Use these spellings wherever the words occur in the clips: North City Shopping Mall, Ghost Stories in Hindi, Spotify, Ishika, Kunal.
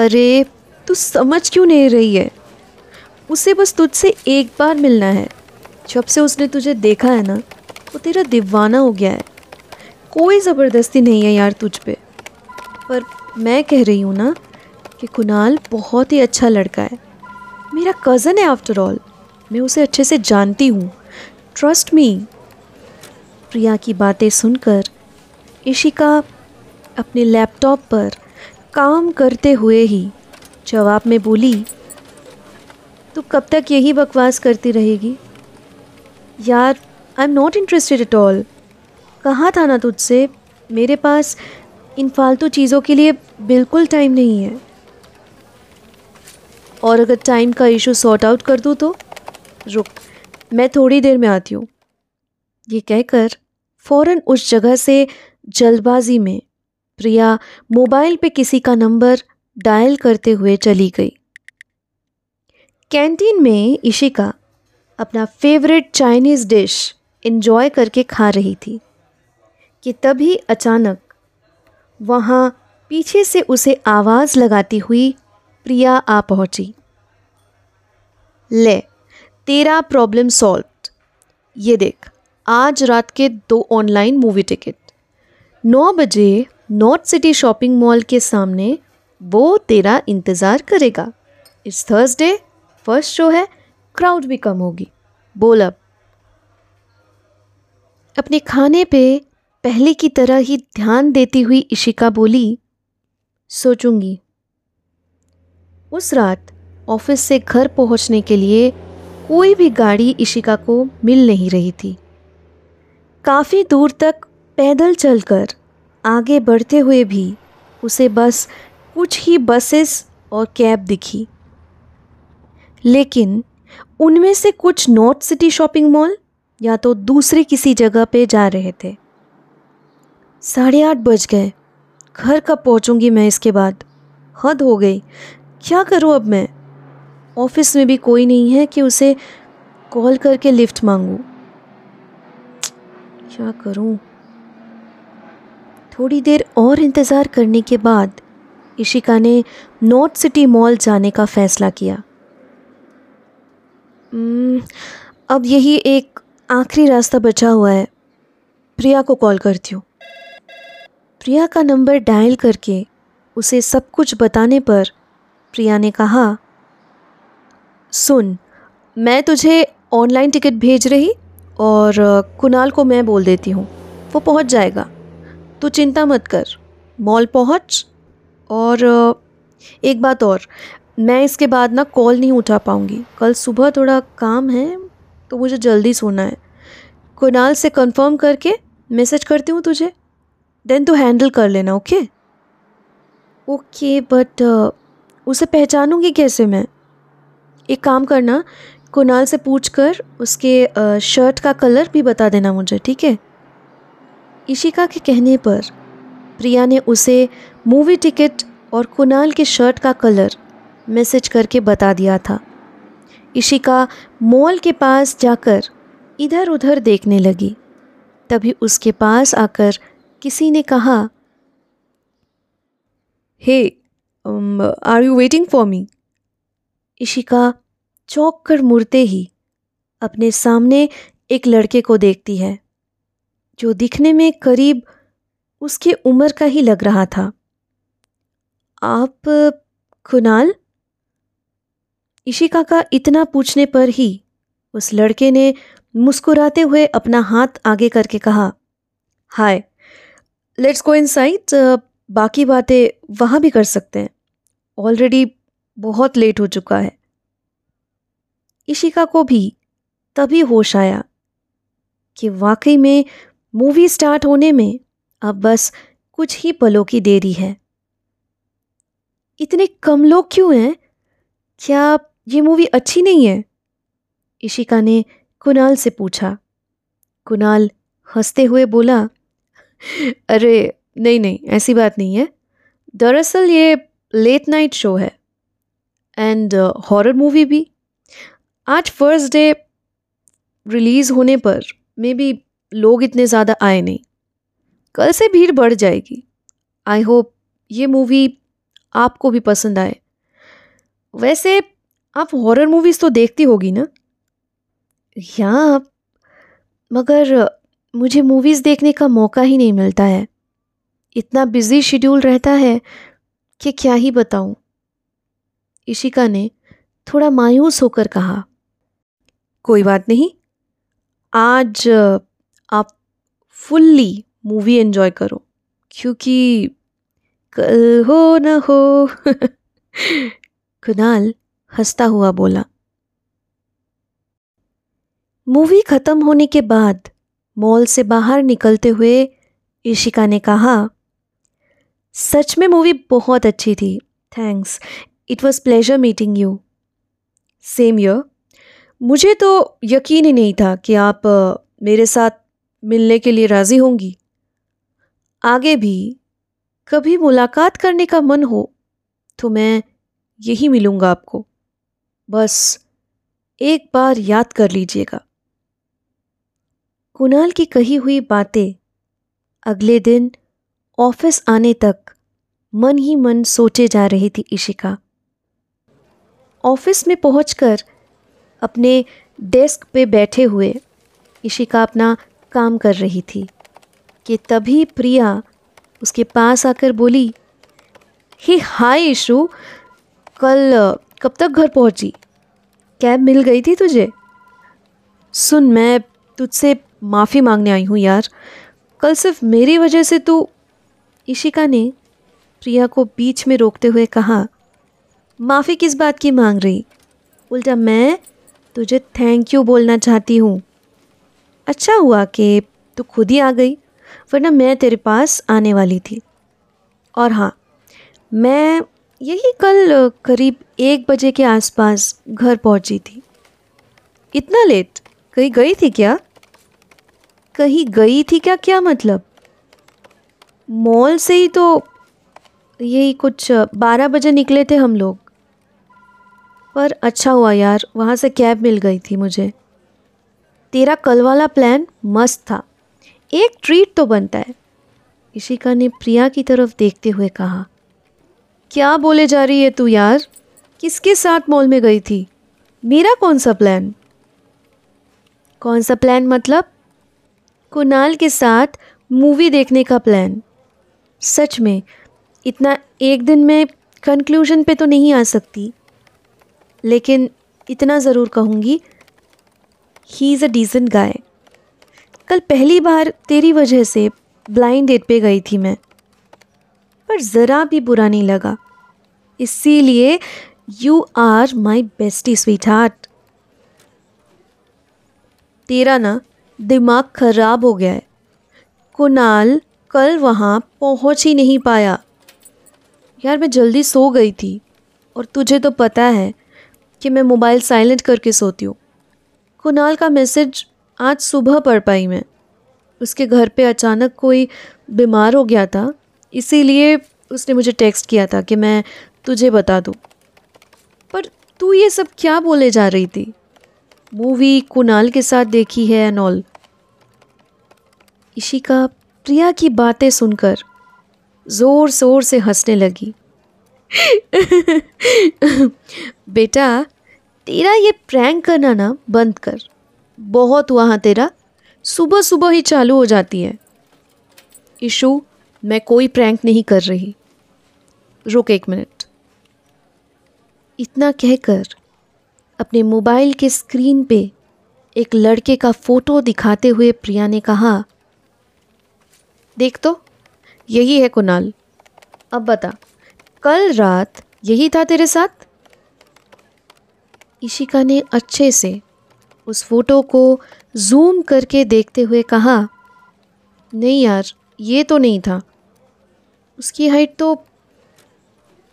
अरे तू समझ क्यों नहीं रही है, उसे बस तुझसे एक बार मिलना है। जब से उसने तुझे देखा है ना, वो तेरा दीवाना हो गया है। कोई ज़बरदस्ती नहीं है यार तुझ पर मैं कह रही हूँ ना कि कुणाल बहुत ही अच्छा लड़का है, मेरा कज़न है आफ्टर ऑल, मैं उसे अच्छे से जानती हूँ, ट्रस्ट मी। प्रिया की बातें सुनकर इशिका अपने लैपटॉप पर काम करते हुए ही जवाब में बोली, तू कब तक यही बकवास करती रहेगी यार, I am not interested at all. कहा था ना तुझसे, मेरे पास इन फालतू चीज़ों के लिए बिल्कुल टाइम नहीं है, और अगर टाइम का इशू सॉर्ट आउट कर दूँ तो रुक, मैं थोड़ी देर में आती हूँ। ये कहकर फ़ौरन उस जगह से जल्दबाजी में प्रिया मोबाइल पे किसी का नंबर डायल करते हुए चली गई। कैंटीन में इशिका अपना फेवरेट चाइनीज़ डिश एंजॉय करके खा रही थी कि तभी अचानक वहाँ पीछे से उसे आवाज़ लगाती हुई प्रिया आ पहुँची। ले तेरा प्रॉब्लम सॉल्व्ड, ये देख आज रात के 2 ऑनलाइन मूवी टिकट। 9 बजे नॉर्थ सिटी शॉपिंग मॉल के सामने वो तेरा इंतज़ार करेगा। इस थर्सडे फर्स्ट शो है, क्राउड भी कम होगी, बोल अब। अपने खाने पे पहले की तरह ही ध्यान देती हुई इशिका बोली, सोचूंगी। उस रात ऑफिस से घर पहुंचने के लिए कोई भी गाड़ी इशिका को मिल नहीं रही थी। काफ़ी दूर तक पैदल चलकर आगे बढ़ते हुए भी उसे बस कुछ ही बसेस और कैब दिखी, लेकिन उनमें से कुछ नॉर्थ सिटी शॉपिंग मॉल या तो दूसरी किसी जगह पे जा रहे थे। 8:30 बज गए, घर कब पहुँचूँगी मैं इसके बाद, हद हो गई। क्या करूँ अब मैं, ऑफिस में भी कोई नहीं है कि उसे कॉल करके लिफ्ट मांगूँ। क्या करूँ। थोड़ी देर और इंतज़ार करने के बाद इशिका ने नॉर्थ सिटी मॉल जाने का फ़ैसला किया। अब यही एक आखिरी रास्ता बचा हुआ है, प्रिया को कॉल करती हूँ। प्रिया का नंबर डायल करके उसे सब कुछ बताने पर प्रिया ने कहा, सुन मैं तुझे ऑनलाइन टिकट भेज रही, और कुणाल को मैं बोल देती हूँ, वो पहुँच जाएगा, तो चिंता मत कर, मॉल पहुँच। और एक बात और, मैं इसके बाद ना कॉल नहीं उठा पाऊँगी, कल सुबह थोड़ा काम है तो मुझे जल्दी सोना है। कुणाल से कंफर्म करके मैसेज करती हूँ तुझे, देन तू हैंडल कर लेना। ओके ओके, बट उसे पहचानूँगी कैसे मैं। एक काम करना, कुणाल से पूछ कर उसके शर्ट का कलर भी बता देना मुझे, ठीक है। इशिका के कहने पर प्रिया ने उसे मूवी टिकट और कुणाल के शर्ट का कलर मैसेज करके बता दिया था। इशिका मॉल के पास जाकर इधर उधर देखने लगी, तभी उसके पास आकर किसी ने कहा, hey are you waiting for me. Ishika चौंक कर मुड़ते ही अपने सामने एक लड़के को देखती है जो दिखने में करीब उसकी उम्र का ही लग रहा था। आप कुणाल? इशिका का इतना पूछने पर ही उस लड़के ने मुस्कुराते हुए अपना हाथ आगे करके कहा, हाय, लेट्स गो इनसाइड, बाकी बातें वहाँ भी कर सकते हैं, ऑलरेडी बहुत लेट हो चुका है। इशिका को भी तभी होश आया कि वाकई में मूवी स्टार्ट होने में अब बस कुछ ही पलों की देरी है। इतने कम लोग क्यों हैं? क्या ये मूवी अच्छी नहीं है? इशिका ने कुणाल से पूछा। कुणाल हंसते हुए बोला, अरे नहीं नहीं, ऐसी बात नहीं है। दरअसल ये लेट नाइट शो है एंड हॉरर मूवी भी। आज फर्स्ट डे रिलीज़ होने पर मे बी लोग इतने ज़्यादा आए नहीं, कल से भीड़ बढ़ जाएगी। आई होप ये मूवी आपको भी पसंद आए। वैसे आप हॉरर मूवीज़ तो देखती होगी ना? या मगर मुझे मूवीज़ देखने का मौका ही नहीं मिलता है। इतना बिजी शेड्यूल रहता है कि क्या ही बताऊं। इशिका ने थोड़ा मायूस होकर कहा। कोई बात नहीं, आज आप फुल्ली मूवी एंजॉय करो, क्योंकि कल हो न हो। कुणाल हंसता हुआ बोला। मूवी ख़त्म होने के बाद मॉल से बाहर निकलते हुए इशिका ने कहा, सच में मूवी बहुत अच्छी थी। Thanks, it was pleasure meeting you. Same here. मुझे तो यकीन ही नहीं था कि आप मेरे साथ मिलने के लिए राज़ी होंगी। आगे भी कभी मुलाकात करने का मन हो तो मैं यही मिलूँगा आपको। बस एक बार याद कर लीजिएगा। कुणाल की कही हुई बातें अगले दिन ऑफिस आने तक मन ही मन सोचे जा रही थी इशिका। ऑफिस में पहुंचकर अपने डेस्क पे बैठे हुए इशिका अपना काम कर रही थी कि तभी प्रिया उसके पास आकर बोली, हे हाय इशू, कल कब तक घर पहुंची? कैब मिल गई थी तुझे? सुन, मैं तुझसे माफ़ी मांगने आई हूँ यार, कल सिर्फ मेरी वजह से तू। इशिका ने प्रिया को बीच में रोकते हुए कहा, माफ़ी किस बात की मांग रही? उल्टा मैं तुझे थैंक यू बोलना चाहती हूँ। अच्छा हुआ कि तू खुद ही आ गई, वरना मैं तेरे पास आने वाली थी। और हाँ, मैं यही कल करीब 1 बजे के आसपास घर पहुंची थी। इतना लेट कहीं गई थी क्या? कहीं गई थी क्या? क्या मतलब? मॉल से ही तो यही कुछ 12 बजे निकले थे हम लोग। पर अच्छा हुआ यार, वहाँ से कैब मिल गई थी मुझे। तेरा कल वाला प्लान मस्त था, एक ट्रीट तो बनता है। इशिका ने प्रिया की तरफ देखते हुए कहा। क्या बोले जा रही है तू यार? किसके साथ मॉल में गई थी? मेरा कौन सा प्लान? कौन सा प्लान मतलब? कुणाल के साथ मूवी देखने का प्लान। सच में इतना एक दिन में कंक्लूजन पे तो नहीं आ सकती, लेकिन इतना ज़रूर कहूँगी, he is a decent guy. कल पहली बार तेरी वजह से ब्लाइंड डेट पे गई थी मैं, पर ज़रा भी बुरा नहीं लगा। इसीलिए you are my bestie sweetheart. तेरा ना दिमाग ख़राब हो गया है। कुणाल कल वहाँ पहुँच ही नहीं पाया। यार मैं जल्दी सो गई थी, और तुझे तो पता है कि मैं मोबाइल साइलेंट करके सोती हूँ। कुणाल का मैसेज आज सुबह पढ़ पाई मैं। उसके घर पे अचानक कोई बीमार हो गया था, इसीलिए उसने मुझे टेक्स्ट किया था कि मैं तुझे बता दूँ। पर तू ये सब क्या बोले जा रही थी? मूवी कुणाल के साथ देखी है एंड ऑल। इशिका प्रिया की बातें सुनकर ज़ोर ज़ोर से हंसने लगी। बेटा, तेरा ये प्रैंक करना ना बंद कर, बहुत हुआ। हाँ, तेरा सुबह सुबह ही चालू हो जाती है। इशू, मैं कोई प्रैंक नहीं कर रही, रुक 1 मिनट। इतना कहकर अपने मोबाइल के स्क्रीन पे एक लड़के का फ़ोटो दिखाते हुए प्रिया ने कहा, देख तो, यही है कुणाल। अब बता, कल रात यही था तेरे साथ? इशिका ने अच्छे से उस फोटो को जूम करके देखते हुए कहा, नहीं यार, ये तो नहीं था। उसकी हाइट तो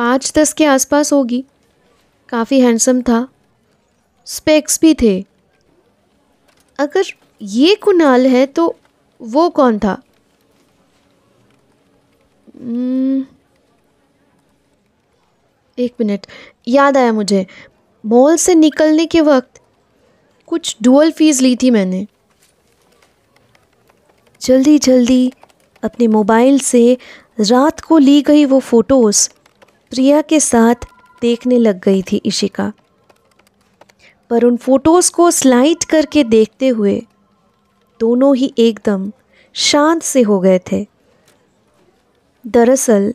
5-10 के आसपास होगी। काफ़ी हैंडसम था, स्पेक्स भी थे। अगर ये कुणाल है तो वो कौन था? एक मिनट, याद आया मुझे। मॉल से निकलने के वक्त कुछ डुअल फीस ली थी मैंने। जल्दी जल्दी अपने मोबाइल से रात को ली गई वो फ़ोटोज़ प्रिया के साथ देखने लग गई थी इशिका। पर उन फ़ोटोज़ को स्लाइड करके देखते हुए दोनों ही एकदम शांत से हो गए थे। दरअसल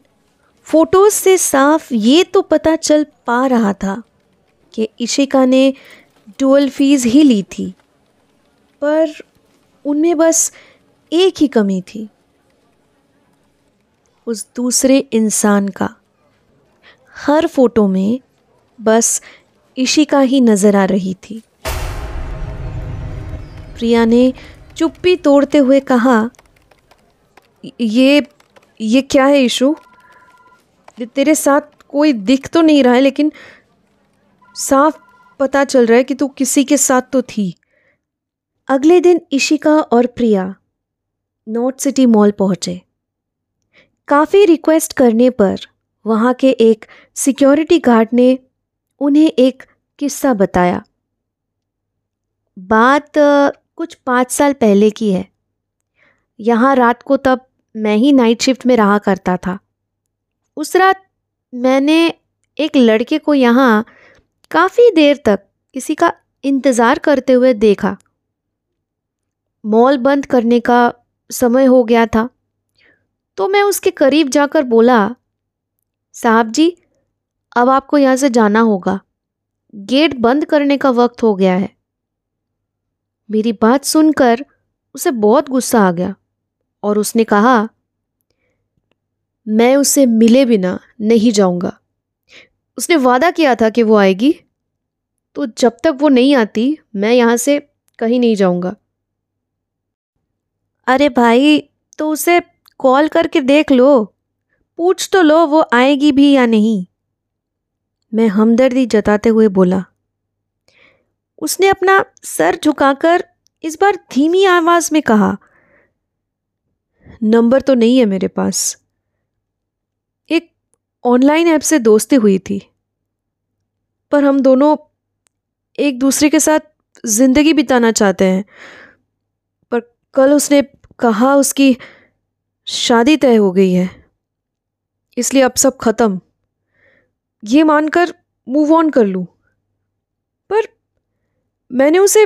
फ़ोटोज़ से साफ ये तो पता चल पा रहा था कि इशिका ने डुअल फीस ही ली थी, पर उनमें बस एक ही कमी थी, उस दूसरे इंसान का। हर फोटो में बस इशिका ही नज़र आ रही थी। प्रिया ने चुप्पी तोड़ते हुए कहा, ये क्या है इशू? तेरे साथ कोई दिख तो नहीं रहा है, लेकिन साफ पता चल रहा है कि तू किसी के साथ तो थी। अगले दिन इशिका और प्रिया नॉर्थ सिटी मॉल पहुँचे। काफ़ी रिक्वेस्ट करने पर वहाँ के एक सिक्योरिटी गार्ड ने उन्हें एक किस्सा बताया। बात कुछ 5 साल पहले की है। यहाँ रात को तब मैं ही नाइट शिफ्ट में रहा करता था। उस रात मैंने एक लड़के को यहाँ काफ़ी देर तक किसी का इंतज़ार करते हुए देखा। मॉल बंद करने का समय हो गया था, तो मैं उसके करीब जाकर बोला, साहब जी अब आपको यहाँ से जाना होगा, गेट बंद करने का वक्त हो गया है। मेरी बात सुनकर उसे बहुत गुस्सा आ गया और उसने कहा, मैं उसे मिले बिना नहीं जाऊँगा। उसने वादा किया था कि वो आएगी, तो जब तक वो नहीं आती मैं यहाँ से कहीं नहीं जाऊँगा। अरे भाई, तो उसे कॉल करके देख लो, पूछ तो लो वो आएगी भी या नहीं, मैं हमदर्दी जताते हुए बोला। उसने अपना सर झुकाकर इस बार धीमी आवाज़ में कहा, नंबर तो नहीं है मेरे पास, एक ऑनलाइन ऐप से दोस्ती हुई थी, पर हम दोनों एक दूसरे के साथ ज़िंदगी बिताना चाहते हैं। पर कल उसने कहा उसकी शादी तय हो गई है, इसलिए अब सब खत्म, ये मानकर मूव ऑन कर लूँ। पर मैंने उसे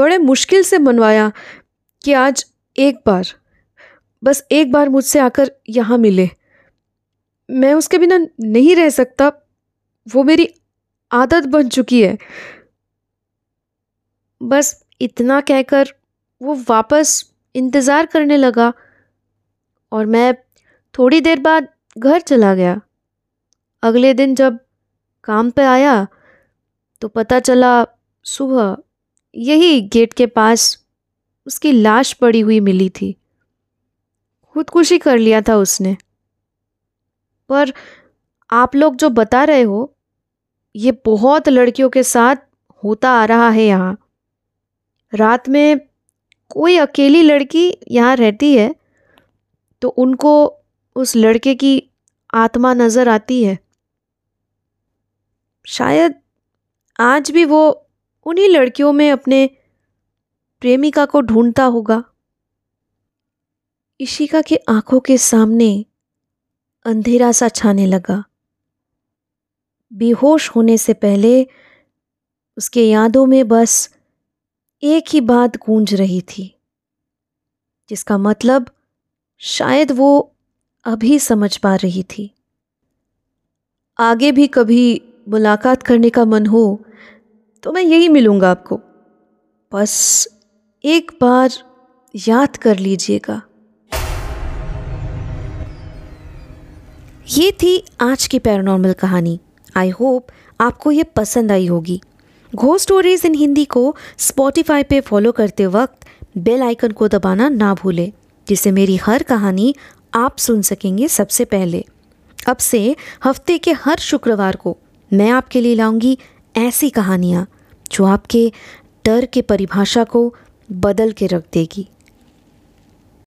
बड़े मुश्किल से मनवाया कि आज एक बार, बस एक बार मुझसे आकर यहाँ मिले, मैं उसके बिना नहीं रह सकता, वो मेरी आदत बन चुकी है। बस इतना कहकर वो वापस इंतज़ार करने लगा और मैं थोड़ी देर बाद घर चला गया। अगले दिन जब काम पे आया तो पता चला सुबह यही गेट के पास उसकी लाश पड़ी हुई मिली थी। खुदकुशी कर लिया था उसने। पर आप लोग जो बता रहे हो, ये बहुत लड़कियों के साथ होता आ रहा है यहाँ। रात में कोई अकेली लड़की यहाँ रहती है तो उनको उस लड़के की आत्मा नज़र आती है। शायद आज भी वो उन्हीं लड़कियों में अपने प्रेमिका को ढूंढता होगा। इशिका की आंखों के सामने अंधेरा सा छाने लगा। बेहोश होने से पहले उसके यादों में बस एक ही बात गूंज रही थी, जिसका मतलब शायद वो अभी समझ पा रही थी। आगे भी कभी मुलाकात करने का मन हो तो मैं यही मिलूँगा आपको, बस एक बार याद कर लीजिएगा। ये थी आज की पैरानॉर्मल कहानी। आई होप आपको ये पसंद आई होगी। घोस्ट स्टोरीज़ इन हिंदी को स्पॉटिफाई पे फॉलो करते वक्त बेल आइकन को दबाना ना भूलें, जिससे मेरी हर कहानी आप सुन सकेंगे सबसे पहले। अब से हफ्ते के हर शुक्रवार को मैं आपके लिए लाऊंगी ऐसी कहानियाँ जो आपके डर के परिभाषा को बदल के रख देगी।